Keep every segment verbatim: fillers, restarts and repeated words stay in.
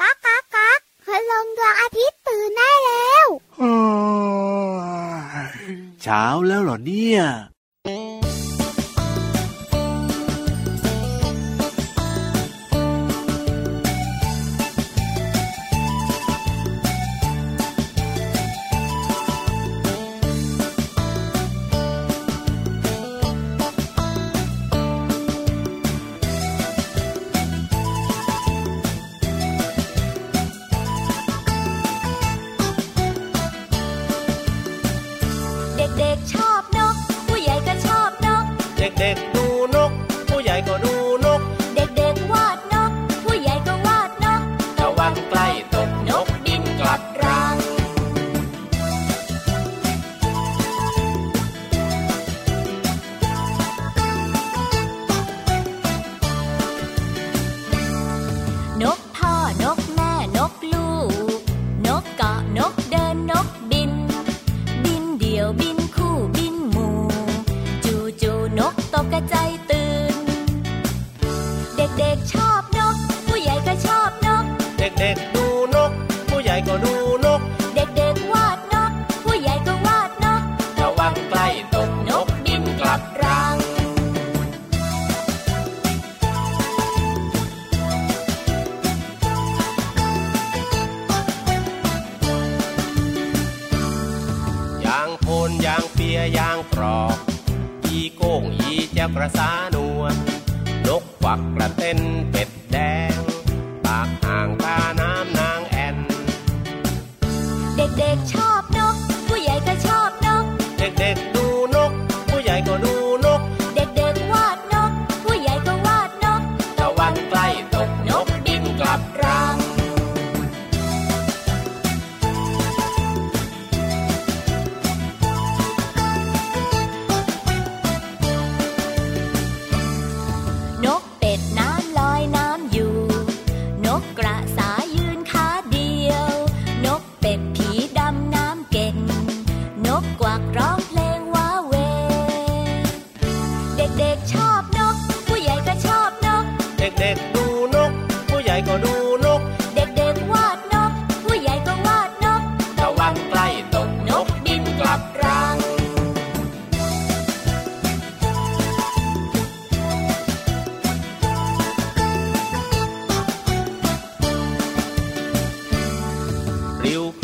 ก๊ากก๊ากก๊ากพลังดวงอาทิตย์ตื่นได้แล้วเช้าแล้วเหรอเนี่ย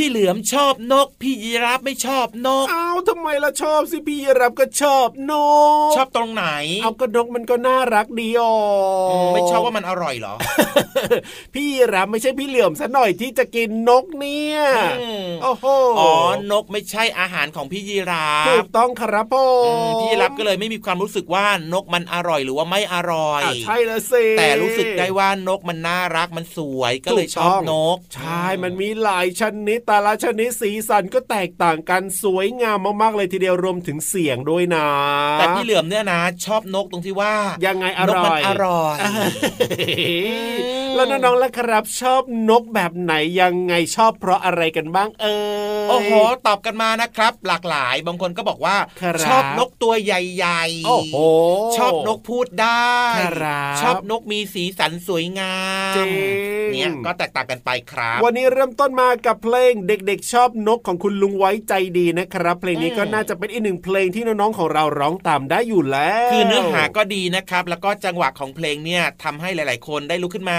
พี่เหลือมชอบนกพี่ยีราฟไม่ชอบนกอ้าวทำไมล่ะชอบสิพี่ยีราฟก็ชอบนกชอบตรงไหนเอาก็นกมันก็น่ารักดีอ๋อไม่ชอบว่ามันอร่อยเหรอ พี่ยีราฟไม่ใช่พี่เหลือมซะหน่อยที่จะกินนกเนี่ยโอ้โหอ๋อนกไม่ใช่อาหารของพี่ยีราฟถูกต้องครับพ่อพี่ยีราฟก็เลยไม่มีความรู้สึกว่านกมันอร่อยหรือว่าไม่อร่อยใช่ละสิแต่รู้สึกได้ว่านกมันน่ารักมันสวยก็เลยชอบนกใช่มันมีหลายชนิดแต่ละชนิดสีสันก็แตกต่างกันสวยงามมากๆเลยทีเดียวรวมถึงเสียงด้วยนะแต่พี่เหลือมเนี่ยนะชอบนกตรงที่ว่ายังไงอร่อยนกมันอร่อย แล้วน้องๆล่ะครับชอบนกแบบไหนยังไงชอบเพราะอะไรกันบ้างเออโอ้โหตอบกันมานะครับหลากหลายบางคนก็บอกว่าชอบนกตัวใหญ่ๆโอ้โหชอบนกพูดได้ชอบนกมีสีสันสวยงามเนี่ยก็แตกต่างกันไปครับวันนี้เริ่มต้นมากับเพลงเด็กๆชอบนกของคุณลุงไว้ใจดีนะครับเพลงนี้ก็น่าจะเป็นอีกหนึ่งเพลงที่น้องๆของเราร้องตามได้อยู่แล้วคือเนื้อหาก็ดีนะครับแล้วก็จังหวะของเพลงเนี่ยทำให้หลายๆคนได้ลุกขึ้นมา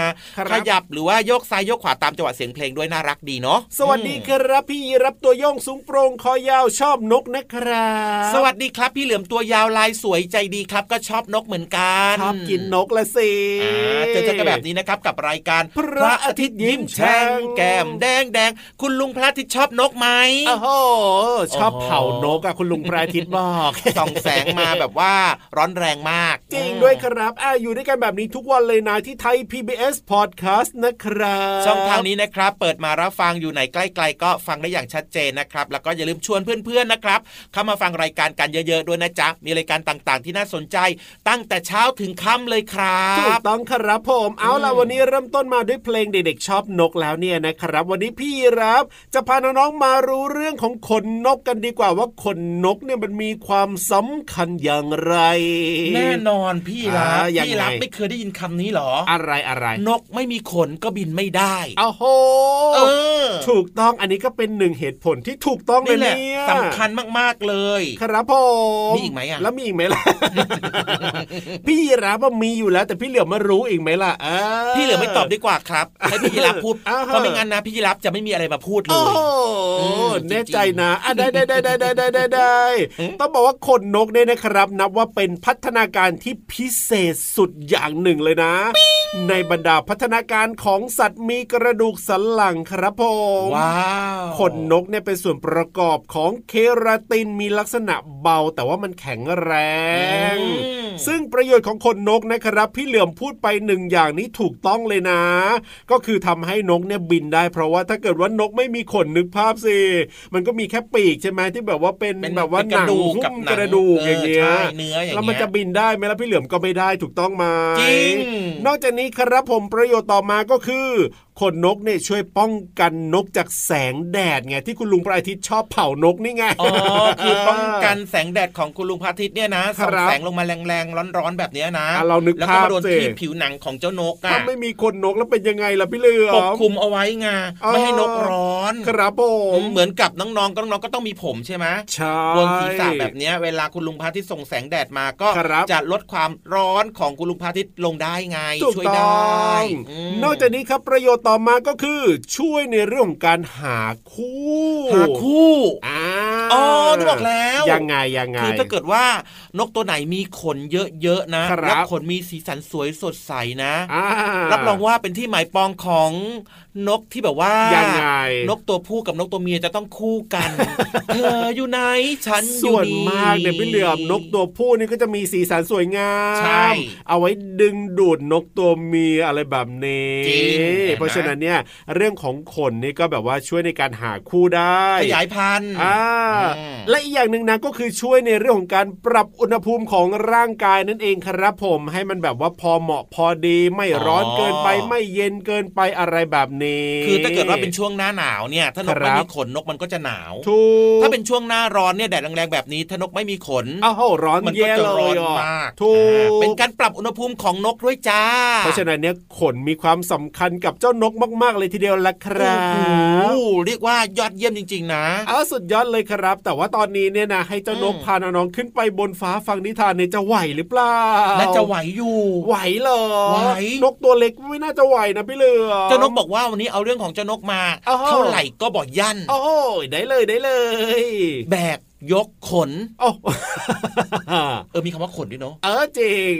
ขยับหรือว่าโยกซ้ายโยกขวาตามจังหวะเสียงเพลงด้วยน่ารักดีเนาะสวัสดีครับพี่รับตัวโยงสูงโปร่งคอยาวชอบนกนะครับสวัสดีครับพี่เหลือมตัวยาวลายสวยใจดีครับก็ชอบนกเหมือนกันชอบกินนกละสิเจอเจอกันแบบนี้นะครับกับรายการพระอาทิตย์ยิ้มแฉ่งแก้มแดงแดงคุณลุงพระอาทิตย์ชอบนกไหมโอ้โหชอบเผานกอะคุณลุงพระอาทิตย์บอกส่องแสงมาแบบว่าร้อนแรงมากจริงด้วยครับอ่ะอยู่ด้วยกันแบบนี้ทุกวันเลยนะที่ไทย พี บี เอส Podcast นะครับช่องทางนี้นะครับเปิดมารับฟังอยู่ไหนใกล้ๆก็ฟังได้อย่างชัดเจนนะครับแล้วก็อย่าลืมชวนเพื่อนๆนะครับเข้ามาฟังรายการกันเยอะๆด้วยนะจ๊ะมีรายการต่างๆที่น่าสนใจตั้งแต่เช้าถึงค่ำเลยครับถูกต้องครับผมเอาล่ะวันนี้เริ่มต้นมาด้วยเพลงเด็กๆชอบนกแล้วเนี่ยนะครับวันนี้พี่รับจะพาน้องๆมารู้เรื่องของขนนกกันดีกว่าว่าขนนกเนี่ยมันมีความสำคัญอย่างไรแน่นอนพี่รับพี่รับไม่เคยได้ยินคำนี้หรออะไรอะไรนกไม่มีขนก็บินไม่ได้อ้าวโหเออถูกต้องอันนี้ก็เป็นหนึ่งเหตุผลที่ถูกต้องเลยเนี่ยสำคัญมากๆเลยครับผมมีอีกไหมอ่ะแล้วมีอีกไหมล่ะ พี่รับว่ามีอยู่แล้วแต่พี่เหลือมมารู้อีกไหมล่ะพี่เหลือไม่ตอบดีกว่าครับให้พี่รับพูดเพราะไม่งั้นนะพี่รับจะไม่มีอะไรมาพูดเลยแน่ใจนะอ่ะได้ได้ได้ได้ได้ได้ต้องบอกว่าขนนกเนี่ยนะครับนับว่าเป็นพัฒนาการที่พิเศษสุดอย่างหนึ่งเลยนะในบรรดาพัฒนาการของสัตว์มีกระดูกสันหลังครับผมว้าวขนนกเนี่ยเป็นส่วนประกอบของเคราตินมีลักษณะเบาแต่ว่ามันแข็งแรงซึ่งประโยชน์ของขนนกนะครับพี่เหลือมพูดไปหนึ่งอย่างนี้ถูกต้องเลยนะก็คือทำให้นกเนี่ยบินได้เพราะว่าถ้าเกิดว่านกไม่มีขนนึกภาพสิมันก็มีแค่ปีกใช่ไหมที่แบบว่าเป็นแบบว่าหนังหุ้มกระดูกอย่างเงี้ยแล้วมันจะบินได้ไหมล่ะพี่เหลือมก็ไม่ได้ถูกต้องไหมจริงนอกจากนี้ครับผมประโยชน์ต่อมาก็คือขนนกเนี่ยช่วยป้องกันนกจากแสงแดดไงที่คุณลุงพระอาทิตย์ชอบเผานกนี่ไงอ๋อคือป้องกันแสงแดดของคุณลุงพระอาทิตย์เนี่ยนะส่องแสงลงมาแรงๆร้อนๆแบบนี้นะแล้วก็มาโดนที่ผิวหนังของเจ้านกอ่ะถ้าไม่มีขนนกแล้วเป็นยังไงล่ะพี่เหลือมปกคลุมเอาไว้ไงไม่ให้นกร้อนครับผมเหมือนกับน้องๆก็น้องๆก็ต้องมีผมใช่ไหมบนศีรษะแบบนี้เวลาคุณลุงพระอาทิตย์ส่งแสงแดดมาก็จะลดความร้อนของคุณลุงพระอาทิตย์ลงได้ไงช่วยได้นอกจากนี้ครับประโยชน์ต่อมาก็คือช่วยในเรื่องของการหาคู่หาคู่อ้าวอ๋อนึกออกแล้วยังไงยังไงคือถ้าเกิดว่านกตัวไหนมีขนเยอะๆนะและขนมีสีสันสวยสดใสนะรับรองว่าเป็นที่หมายปองของนกที่แบบว่ายังไงนกตัวผู้กับนกตัวเมียจะต้องคู่กัน เธออยู่ไหนฉันอยู่นี่ส่วนมากเนี่ยพี่เหลือมนกตัวผู้นี่ก็จะมีสีสันสวยงามเอาไว้ดึงดูดนกตัวเมียอะไรแบบนี้เพราะฉะนั้นเนี่ยเรื่องของขนนี่ก็แบบว่าช่วยในการหาคู่ได้ขยายพันธุ์และอีกอย่างหนึ่งนะก็คือช่วยในเรื่องของการปรับอุณหภูมิของร่างกายนั่นเองครับผมให้มันแบบว่าพอเหมาะพอดีไม่ร้อนเกินไปไม่เย็นเกินไปอะไรแบบนี้คือถ้าเกิดว่าเป็นช่วงหน้าหนาวเนี่ยถ้านกไม่มีขนนกมันก็จะหนาวถ้าเป็นช่วงหน้าร้อนเนี่ยแดดแรงๆแบบนี้ถ้านกไม่มีขนอ้าวร้อนมันก็จะร้อนมากเป็นการปรับอุณหภูมิของนกด้วยจ้าเพราะฉะนั้นเนี่ยขนมีความสำคัญกับเจ้านกมากๆเลยทีเดียวละครับเรียกว่ายอดเยี่ยมจริงๆนะอ้าวสุดยอดเลยครับแต่ว่าตอนนี้เนี่ยนะให้เจ้านกพาน้องๆขึ้นไปบนฟ้าฟังนิทานเนี่ยจะไหวหรือเปล่าน่าจะไหวอยู่ไหวเหรอไหวนกตัวเล็กไม่น่าจะไหวนะพี่เหลือเจ้านกบอกว่าวันนี้เอาเรื่องของเจ้านกมาเท่าไหร่ก็บ่ยั่นโอ้ยได้เลยได้เลยแบกยกขนโอ้เออมีคำว่าขนด้วยเนาะเออจริง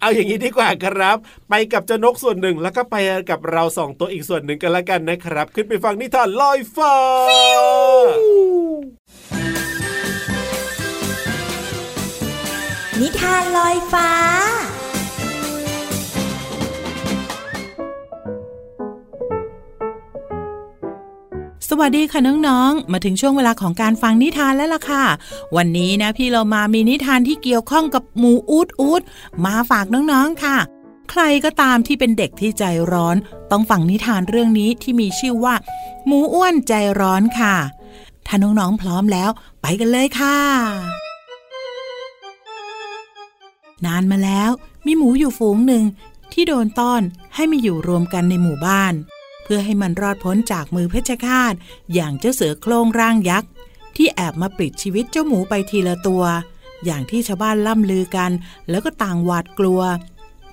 เอาอย่างนี้ดีกว่าครับไปกับเจ้านกส่วนหนึ่งแล้วก็ไปกับเราสองตัวอีกส่วนหนึ่งกันละกันนะครับขึ้นไปฟังนิทานลอยฟ้านิทานลอยฟ้าสวัสดีค่ะน้องๆมาถึงช่วงเวลาของการฟังนิทานแล้วล่ะค่ะวันนี้นะพี่เรามามีนิทานที่เกี่ยวข้องกับหมูอูดอูดมาฝากน้องๆค่ะ ใครก็ตามที่เป็นเด็กที่ใจร้อนต้องฟังนิทานเรื่องนี้ที่มีชื่อว่าหมูอ้วนใจร้อนค่ะถ้าน้องๆพร้อมแล้วไปกันเลยค่ะนานมาแล้วมีหมูอยู่ฝูงหนึ่งที่โดนต้อนให้มาอยู่รวมกันในหมู่บ้านเพื่อให้มันรอดพ้นจากมือเพชฌฆาตอย่างเจ้าเสือโคร่งร่างยักษ์ที่แอบมาปลิดชีวิตเจ้าหมูไปทีละตัวอย่างที่ชาวบ้านล่ำลือกันแล้วก็ต่างหวาดกลัว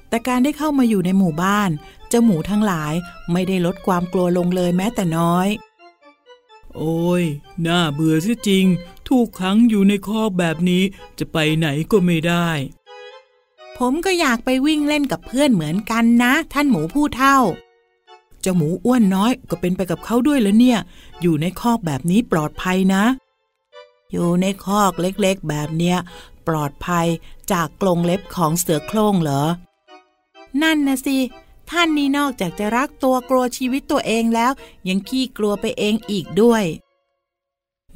แต่การได้เข้ามาอยู่ในหมู่บ้านเจ้าหมูทั้งหลายไม่ได้ลดความกลัวลงเลยแม้แต่น้อยโอ้ยน่าเบื่อเสียจริงถูกขังอยู่ในคอกแบบนี้จะไปไหนก็ไม่ได้ผมก็อยากไปวิ่งเล่นกับเพื่อนเหมือนกันนะท่านหมูผู้เฒ่าเจ้าหมูอ้วนน้อยก็เป็นไปกับเขาด้วยแล้วเนี่ยอยู่ในคอกแบบนี้ปลอดภัยนะอยู่ในคอกเล็กๆแบบเนี้ยปลอดภัยจากกรงเล็บของเสือโคร่งเหรอนั่นนะสิท่านนี่นอกจากจะรักตัวกลัวชีวิตตัวเองแล้วยังขี้กลัวไปเองอีกด้วย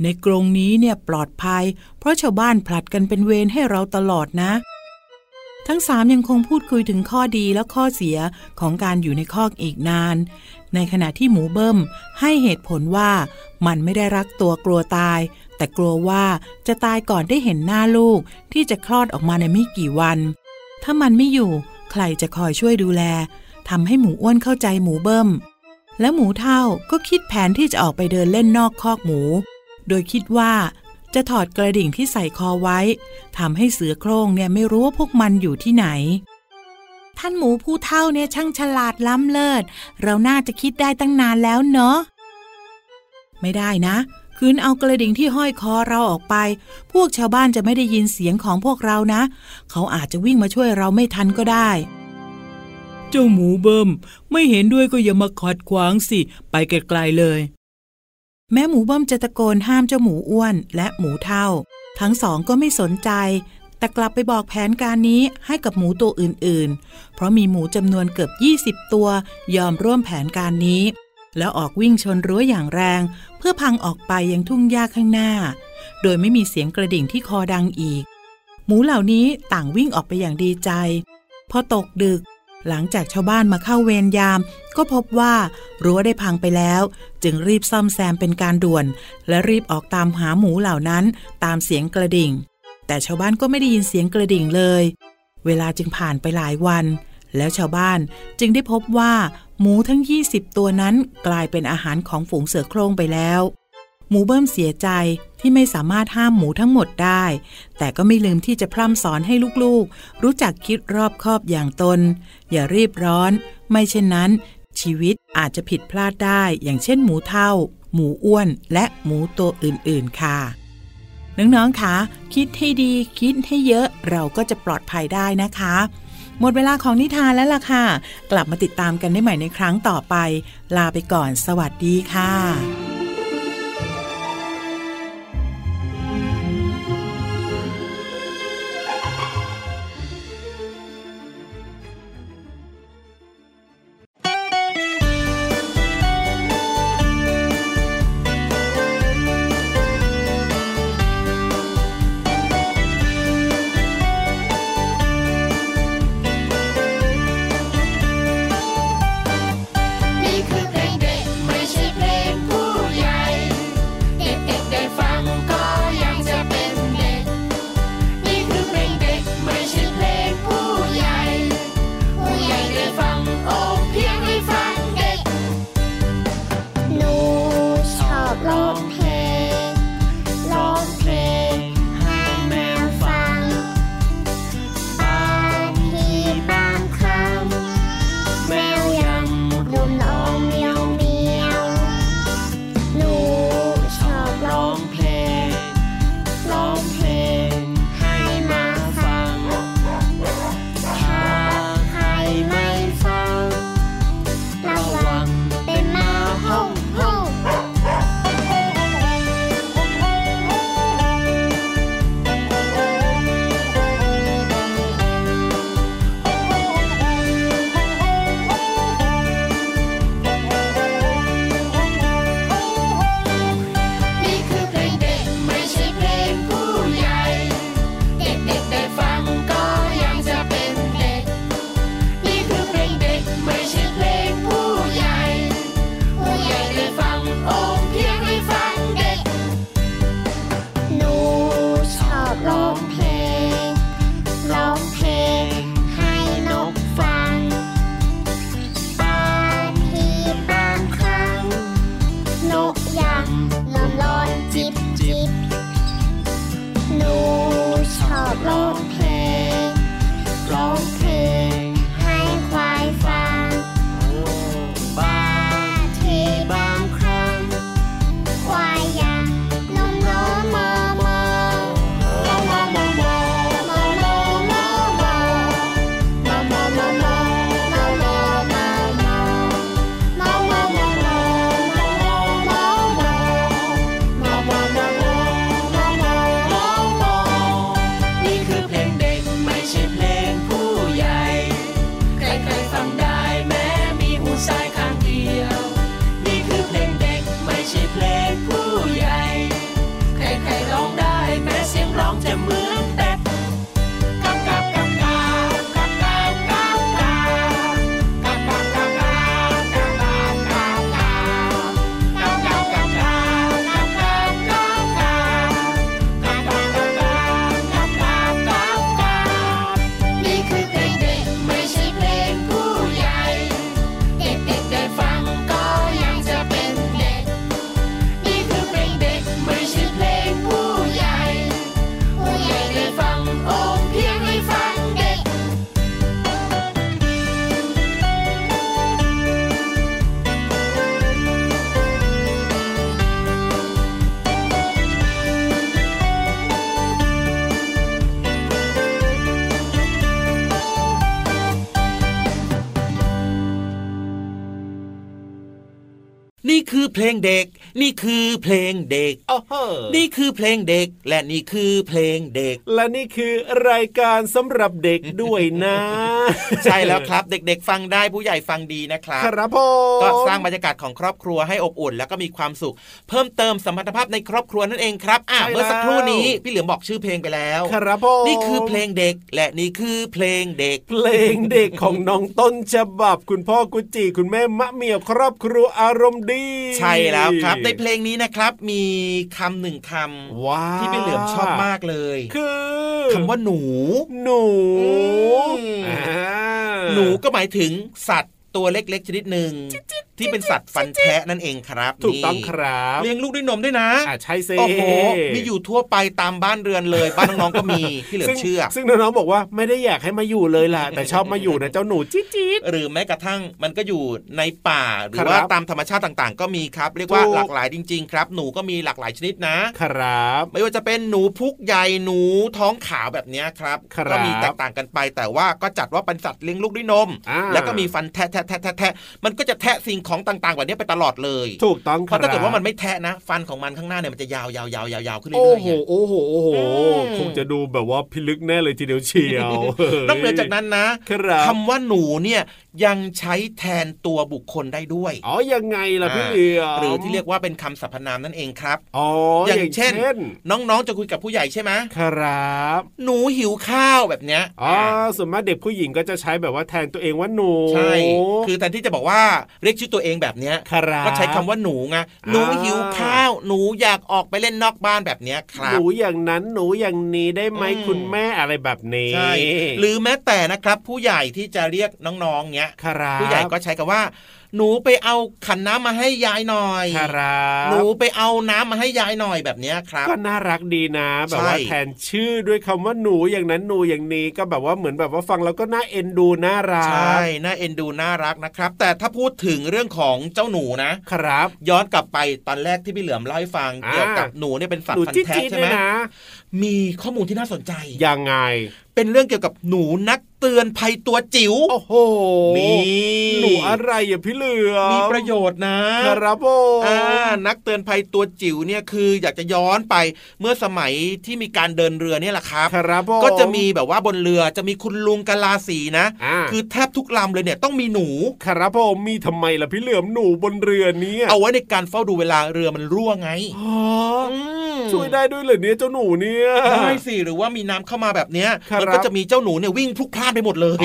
ในกรงนี้เนี่ยปลอดภัยเพราะชาวบ้านผลัดกันเป็นเวรให้เราตลอดนะทั้งสามยังคงพูดคุยถึงข้อดีและข้อเสียของการอยู่ในคอกอีกนานในขณะที่หมูเบิ้มให้เหตุผลว่ามันไม่ได้รักตัวกลัวตายแต่กลัวว่าจะตายก่อนได้เห็นหน้าลูกที่จะคลอดออกมาในไม่กี่วันถ้ามันไม่อยู่ใครจะคอยช่วยดูแลทำให้หมูอ้วนเข้าใจหมูเบิ้มและหมูเฒ่าก็คิดแผนที่จะออกไปเดินเล่นนอกคอกหมูโดยคิดว่าจะถอดกระดิ่งที่ใส่คอไว้ทำให้เสือโคร่งเนี่ยไม่รู้ว่าพวกมันอยู่ที่ไหนท่านหมูผู้เฒ่าเนี่ยช่างฉลาดล้ำเลิศเราน่าจะคิดได้ตั้งนานแล้วเนาะไม่ได้นะคืนเอากระดิ่งที่ห้อยคอเราออกไปพวกชาวบ้านจะไม่ได้ยินเสียงของพวกเรานะเขาอาจจะวิ่งมาช่วยเราไม่ทันก็ได้เจ้าหมูเบิ้มไม่เห็นด้วยก็อย่ามาขัดขวางสิไปไกลๆเลยแม้หมูเบิ้มจะตะโกนห้ามเจ้าหมูอ้วนและหมูเฒ่าทั้งสองก็ไม่สนใจแต่กลับไปบอกแผนการนี้ให้กับหมูตัวอื่นๆเพราะมีหมูจำนวนเกือบยี่สิบตัวยอมร่วมแผนการนี้แล้วออกวิ่งชนรั้วอย่างแรงเพื่อพังออกไปยังทุ่งหญ้าข้างหน้าโดยไม่มีเสียงกระดิ่งที่คอดังอีกหมูเหล่านี้ต่างวิ่งออกไปอย่างดีใจพอตกดึกหลังจากชาวบ้านมาเข้าเวรยามก็พบว่ารั้วได้พังไปแล้วจึงรีบซ่อมแซมเป็นการด่วนและรีบออกตามหาหมูเหล่านั้นตามเสียงกระดิ่งแต่ชาวบ้านก็ไม่ได้ยินเสียงกระดิ่งเลยเวลาจึงผ่านไปหลายวันแล้วชาวบ้านจึงได้พบว่าหมูทั้งยี่สิบตัวนั้นกลายเป็นอาหารของฝูงเสือโคร่งไปแล้วหมูเบิ้มเสียใจที่ไม่สามารถห้ามหมูทั้งหมดได้แต่ก็ไม่ลืมที่จะพร่ำสอนให้ลูกๆรู้จักคิดรอบคอบอย่างตนอย่ารีบร้อนไม่เช่นนั้นชีวิตอาจจะผิดพลาดได้อย่างเช่นหมูเฒ่าหมูอ้วนและหมูตัวอื่นๆค่ะน้องๆคะคิดให้ดีคิดให้เยอะเราก็จะปลอดภัยได้นะคะหมดเวลาของนิทานแล้วล่ะค่ะกลับมาติดตามกันได้ใหม่ในครั้งต่อไปลาไปก่อนสวัสดีค่ะนี่คือเพลงเด็กไม่ใช่เพลงผู้ คือเพลงเด็กนี่คือเพลงเด็กนี่คือเพลงเด็กและนี่คือเพลงเด็กและนี่คือรายการสำหรับเด็กด้วยนะใช่แล้วครับเด็กๆฟังได้ผู้ใหญ่ฟังดีนะครับครับผมก็สร้างบรรยากาศของครอบครัวให้อบอุ่นแล้วก็มีความสุขเพิ่มเติมสัมพันธภาพในครอบครัวนั่นเองครับอ่ะเมื่อสักครู่นี้พี่เหลือมบอกชื่อเพลงไปแล้วครับผมนี่คือเพลงเด็กและนี่คือเพลงเด็กเพลงเด็กของน้องต้นฉบับคุณพ่อกุจิคุณแม่มะเมี่ยวครอบครัวอารมณ์ดีใช่แล้วครับในเพลงนี้นะครับมีคำหนึ่งคำที่พี่เหลือมชอบมากเลยคือคำว่าหนูหนูหนูก็หมายถึงสัตว์ตัวเล็กๆชนิดหนึ่งที่เป็นสัตว์ฟันแทะนั่นเองครับถูกต้องครับเลี้ยงลูกด้วยนมด้วยนะอ่าใช่สิโอ้โหมีอยู่ทั่วไปตามบ้านเรือนเลยบ้านน้องๆก็มีที่เหลือเชื่อซึ่งน้องๆบอกว่าไม่ได้อยากให้มาอยู่เลยล่ะแต่ชอบมาอยู่นะเจ้าหนูจี๊ดหรือแม้กระทั่งมันก็อยู่ในป่าหรือว่าตามธรรมชาติต่างๆก็มีครับเรียกว่าหลากหลายจริงๆครับหนูก็มีหลากหลายชนิดนะครับไม่ว่าจะเป็นหนูพุกใหญ่หนูท้องขาวแบบนี้ครับก็มีแตกต่างกันไปแต่ว่าก็จัดว่าเป็นสัตว์เลี้ยงลูกด้วยนมแล้วก็มีฟันแทะแทะแทะแทะมันก็จะแทะสิ่งของต่างๆแบบนี้ไปตลอดเลยถูกต้องครับเพราะถ้าเกิดว่ามันไม่แทะนะฟันของมันข้างหน้าเนี่ยมันจะยาวๆๆๆขึ้นเรื่อยๆโอ้โหโอ้โหโอ้โหคงจะดูแบบว่าพิลึกแน่เลยทีเดียวเชียวนอกเหนือจากนั้นนะคำว่าหนูเนี่ยยังใช้แทนตัวบุคคลได้ด้วยอ๋อยังไงล่ะพี่เหลือมหรือที่เรียกว่าเป็นคำสรรพนามนั่นเองครับอ๋ออย่างเช่นน้องๆจะคุยกับผู้ใหญ่ใช่ไหมครับหนูหิวข้าวแบบเนี้ยอ๋อส่วนมากเด็กผู้หญิงก็จะใช้แบบว่าแทนตัวเองว่าหนูใช่คือแทนที่จะบอกว่าเรียกชื่อตัวเองแบบเนี้ยก็ใช้คำว่าหนูไงหนูหิวข้าวหนูอยากออกไปเล่นนอกบ้านแบบเนี้ยครับหนูอย่างนั้นหนูอย่างนี้ได้ไหมคุณแม่อะไรแบบนี้ใช่หรือแม้แต่นะครับผู้ใหญ่ที่จะเรียกน้องๆเนี้ยผู้ใหญ่ก็ใช้คำว่าหนูไปเอาขันน้ำมาให้ยายหน่อยหนูไปเอาน้ำมาให้ยายหน่อยแบบนี้ครับก็น่ารักดีนะแบบว่าแทนชื่อด้วยคำว่าหนูอย่างนั้นหนูอย่างนี้ก็แบบว่าเหมือนแบบว่าฟังแล้วก็น่าเอ็นดูน่ารักใช่น่าเอ็นดูน่ารักนะครับแต่ถ้าพูดถึงเรื่องของเจ้าหนูนะครับย้อนกลับไปตอนแรกที่พี่เหลือมเล่าให้ฟังเกี่ยวกับหนูเนี่ยเป็นสัตว์ฟันแท้ใช่ไหมมีข้อมูลที่น่าสนใจยังไงเป็นเรื่องเกี่ยวกับหนูนักเตือนภัยตัวจิ๋วโอ้โหมีหนูอะไรอ่ะพี่เหลือมมีประโยชน์นะครับโอ้อ่านักเตือนภัยตัวจิ๋วเนี่ยคืออยากจะย้อนไปเมื่อสมัยที่มีการเดินเรือเนี่ยแหละครับครับก็จะมีแบบว่าบนเรือจะมีคุณลุงกะลาสีนะคือแทบทุกลำเลยเนี่ยต้องมีหนูครับผมมีทำไมล่ะพี่เหลือมหนูบนเรือเนี่ยเอาไว้ในการเฝ้าดูเวลาเรือมันรั่วไงอ๋อช่วยได้ด้วยเหรอเนี่ยเจ้าหนูเนี่ยได้สิหรือว่ามีน้ำเข้ามาแบบเนี้ยมันก็จะมีเจ้าหนูเนี่ยวิ่งพลุกพล่านไปหมดเลย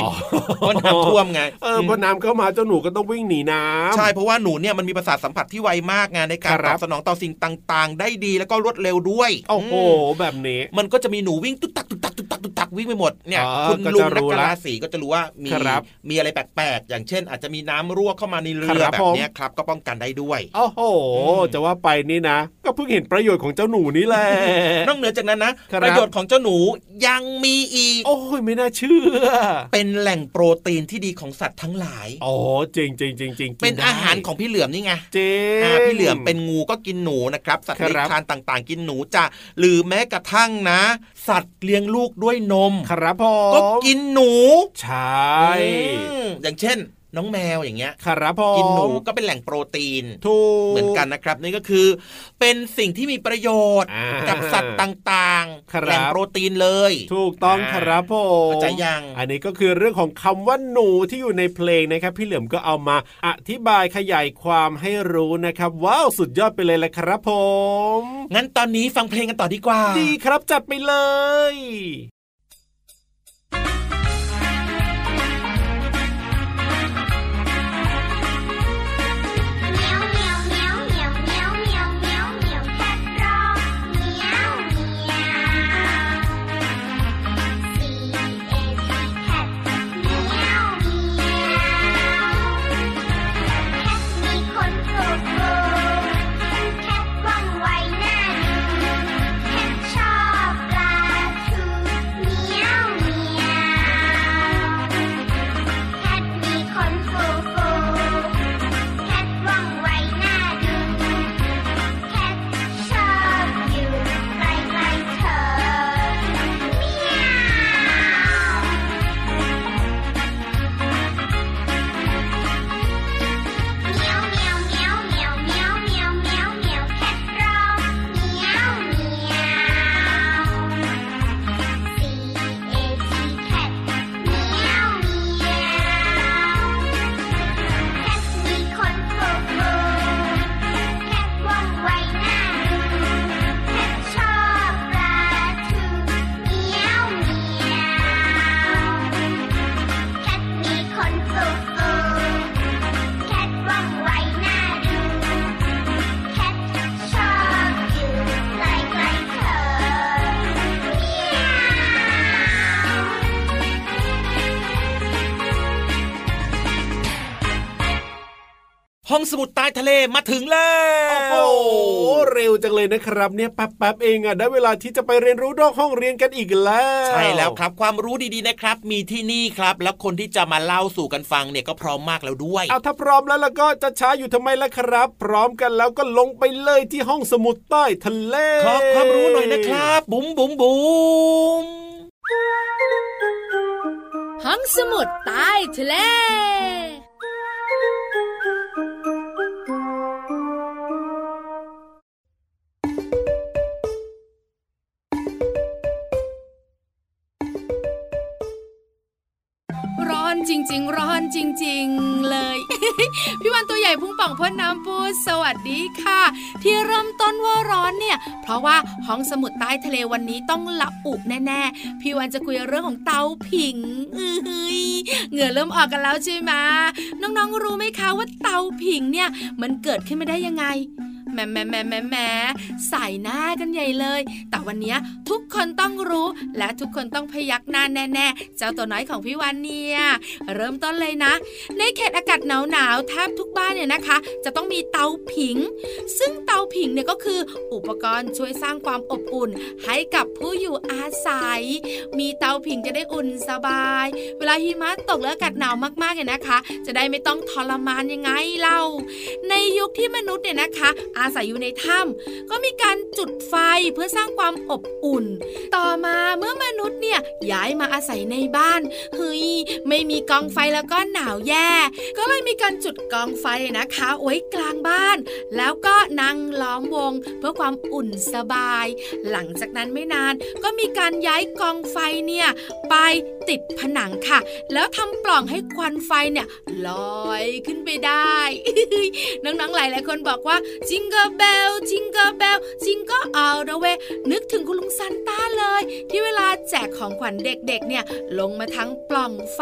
เพราะน้ำท่วมไงเออพอน้ำเข้ามาเจ้าหนูก็ต้องวิ่งหนีน้ำใช่เพราะว่าหนูเนี่ยมันมีประสาทสัมผัสที่ไวมากไงในการตอบสนองต่อสิ่งต่างๆได้ดีแล้วก็รวดเร็วด้วยโอ้โหแบบนี้มันก็จะมีหนูวิ่งตุ๊กตักตุ๊กตักตุ๊กตักตุ๊กตักวิ่งไปหมดเนี่ยคุณลุงนักกะลาสีก็จะรู้ว่ามีมีอะไรแปลกๆอย่างเช่นอาจจะมีน้ำรั่วเข้ามาในเรือแบบนี้ครับก็ป้องกันได้ด้วยโอ้โหจะว่าไปนี่นะก็เพิ่งเห็นประโยชน์ของเจ้าหนูนี่แหละนอกเหนือจากนั้นนะประโยชน์ของเจ้าหนูยังมีอีกโอ้ยไม่น่าเชื่อเป็นแหล่งโปรตีนที่ดีของสัตว์ทั้งหลายอ๋อจริงจริงจริงจริงเป็นอาหารของพี่เหลือมนี่ไงจริงพี่เหลือมเป็นงูก็กินหนูนะครับสัตว์เลี้ยงคานต่างๆกินหนูจ้ะหรือแม้กระทั่งนะสัตว์เลี้ยงลูกด้วยนมครับพ่อก็กินหนูใช่อย่างเช่นน้องแมวอย่างเงี้ยครับพ่อกินหนูก็เป็นแหล่งโปรตีนถูกเหมือนกันนะครับนี่ก็คือเป็นสิ่งที่มีประโยชน์กับสัตว์ต่างๆแหล่งโปรตีนเลยถูกต้องครับพ่อเข้าใจยังอันนี้ก็คือเรื่องของคำว่าหนูที่อยู่ในเพลงนะครับพี่เหลือมก็เอามาอธิบายขยายความให้รู้นะครับว้าวสุดยอดไปเลยละครับผมงั้นตอนนี้ฟังเพลงกันต่อดีกว่าดีครับจัดไปเลย ห้องสมุดใต้ทะเลมาถึงแล้วโอ้โหเร็วจังเลยนะครับเนี่ยแป๊บๆเองอ่ะได้เวลาที่จะไปเรียนรู้นอกห้องเรียนกันอีกแล้วใช่แล้วครับความรู้ดีๆนะครับมีที่นี่ครับแล้วคนที่จะมาเล่าสู่กันฟังเนี่ยก็พร้อมมากแล้วด้วยเอาถ้าพร้อมแล้วล่ะก็จะช้าอยู่ทำไมล่ะครับพร้อมกันแล้วก็ลงไปเลยที่ห้องสมุดใต้ทะเลขอความรู้หน่อยนะครับบุ๋มบุ๋มบุ๋มห้องสมุดใต้ทะเลจริงๆร้อนจริงๆเลย พี่วันตัวใหญ่พุ่งป่องพ่นน้ำปูสวัสดีค่ะที่เริ่มต้นว่าร้อนเนี่ยเพราะว่าห้องสมุดใต้ทะเลวันนี้ต้องละอุแน่ๆพี่วันจะคุยเรื่องของเตาผิงอื้อหือเหงื่อเริ่มออกกันแล้วใช่ไหมน้องๆรู้ไหมคะว่าเตาผิงเนี่ยมันเกิดขึ้นมาได้ยังไงแหม่แหม่แหม่แหม่แหม่ใส่หน้ากันใหญ่เลยแต่วันนี้ทุกคนต้องรู้และทุกคนต้องพยักหน้าแน่ๆเจ้าตัวน้อยของพี่วันเนี่ยเริ่มต้นเลยนะในเขตอากาศหนาวๆแทบทุกบ้านเนี่ยนะคะจะต้องมีเตาผิงซึ่งเตาผิงเนี่ยก็คืออุปกรณ์ช่วยสร้างความอบอุ่นให้กับผู้อยู่อาศัยมีเตาผิงจะได้อุ่นสบายเวลาหิมะตกและอากาศหนาวมากๆเนี่ยนะคะจะได้ไม่ต้องทรมานยังไงเล่าในยุคที่มนุษย์เนี่ยนะคะอาศัยอยู่ในถ้ำก็มีการจุดไฟเพื่อสร้างความอบอุ่นต่อมาเมื่อมนุษย์เนี่ยย้ายมาอาศัยในบ้านเฮ้ยไม่มีกองไฟแล้วก็หนาวแย่ก็เลยมีการจุดกองไฟนะคะไว้กลางบ้านแล้วก็นั่งล้อมวงเพื่อความอุ่นสบายหลังจากนั้นไม่นานก็มีการย้ายกองไฟเนี่ยไปติดผนังค่ะแล้วทำปล่องให้ควันไฟเนี่ยลอยขึ้นไปได้ น้องๆหลายๆคนบอกว่าจริงJingle bell, jingle bell, jingle all the way นึกถึงคุณลุงซานต้าเลยที่เวลาแจกของขวัญเด็กๆเนี่ยลงมาทั้งปล่องไฟ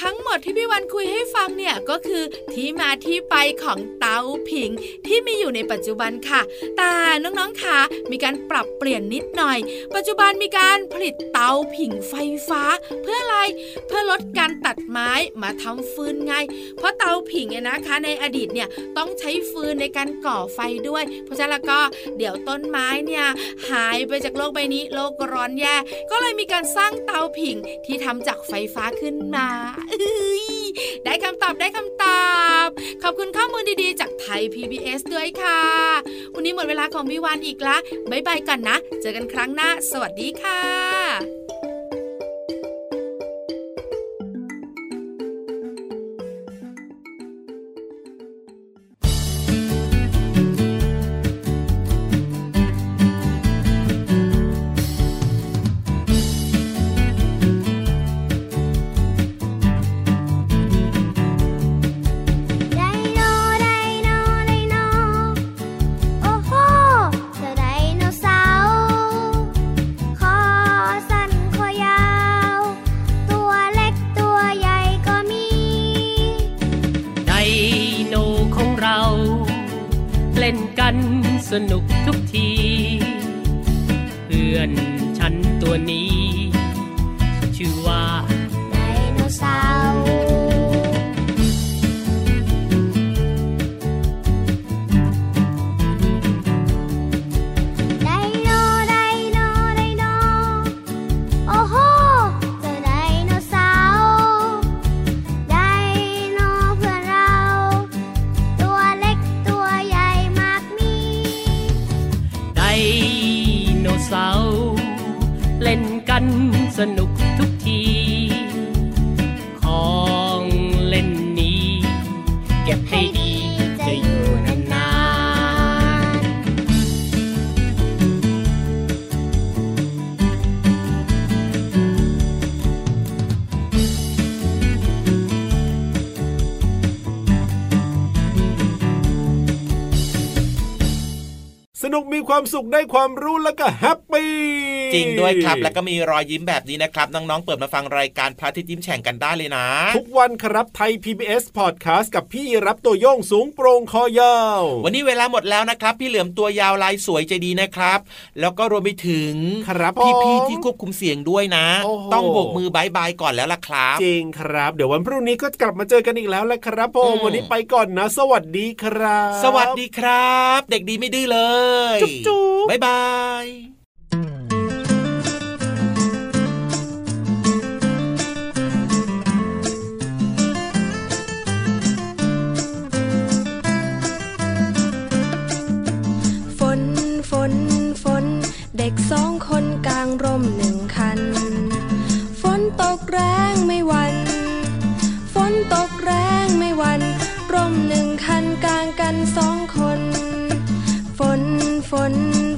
ทั้งหมดที่พี่วันคุยให้ฟังเนี่ยก็คือที่มาที่ไปของเตาผิงที่มีอยู่ในปัจจุบันค่ะแต่น้องๆค่ะมีการปรับเปลี่ยนนิดหน่อยปัจจุบันมีการผลิตเตาผิงไฟฟ้าเพื่ออะไรเพื่อลดการตัดไม้มาทำฟืนไงเพราะเตาผิงเนี่ยนะคะในอดีตเนี่ยต้องใช้ฟืนในการก่อไฟด้วยเพราะฉะนั้นแล้วก็เดี๋ยวต้นไม้เนี่ยหายไปจากโลกใบนี้โลกร้อนแย่ก็เลยมีการสร้างเตาผิงที่ทำจากไฟฟ้าขึ้นมาได้คำตอบได้คำตอบขอบคุณข้อมูลดีๆจากไทย พี บี เอส ด้วยค่ะวันนี้หมดเวลาของพี่วานอีกละบ๊ายบายก่อนนะเจอกันครั้งหน้าสวัสดีค่ะสนุกทุกทีเพื่อนฉันตัวนี้ชื่อว่าไดโนเสาร์ไดโนไดโนไดโนโอ้โหเจ้าไดโนเสาร์ไดโนเพื่อนเราตัวเล็กตัวใหญ่มากมีไดโนเสาร์เล่นกันสนุกทุกทีของเล่นนี้เก็บให้ดีจะอยู่นานๆส นุกมีความสุขได้ความรู้แล้วก็แฮปปี้จริงด้วยครับแล้วก็มีรอยยิ้มแบบนี้นะครับน้องๆเปิดมาฟังรายการพระอาทิตย์ยิ้มแฉ่งกันได้เลยนะทุกวันครับไทย พี บี เอส Podcast กับพี่รับตัวโยงสูงโปร่งคอยาววันนี้เวลาหมดแล้วนะครับพี่เหลือมตัวยาวลายสวยใจดีนะครับแล้วก็รวมไปถึงพี่ๆที่ควบคุมเสียงด้วยนะต้องโบกมือบายบายก่อนแล้วล่ะครับจริงครับเดี๋ยววันพรุ่งนี้ก็กลับมาเจอกันอีกแล้วล่ะครับผมวันนี้ไปก่อนนะสวัสดีครับสวัสดีครับเด็กดีไม่ดื้อเลยจุ๊บจุ๊บบ๊ายบายฝนฝนฝนเด็กสองคนกลางร่มหนึ่งคันฝนตกแรงไม่หวั่นฝนตกแรงไม่หวั่นร่มหนึ่งคันกลางกันสองคนฝนฝ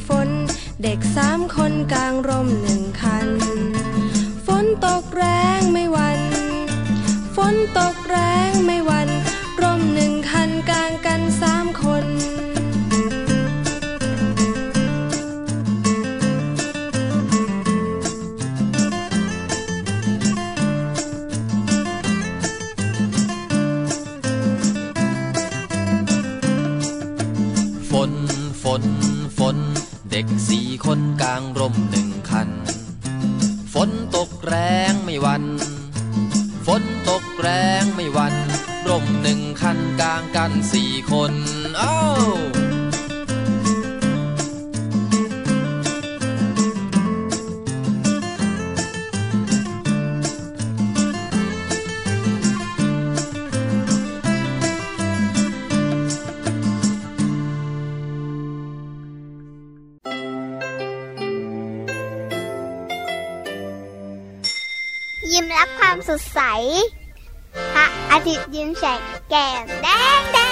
นฝนเด็กสามคนกลางร่มหนึ่งคันฝนตกแรงไม่หวั่นฝนตกแรงไม่หวั่นร่มหนึ่งคันกลางกันสามคนฝนฝนเด็กสี่คนกลางร่มหนึ่งคันฝนตกแรงไม่หวั่นฝนตกแรงไม่หวั่นร่มหนึ่งคันกลางกันสี่คนเอ้าสดใสพระอาทิตย์ยิ้มแฉกแก้มแดง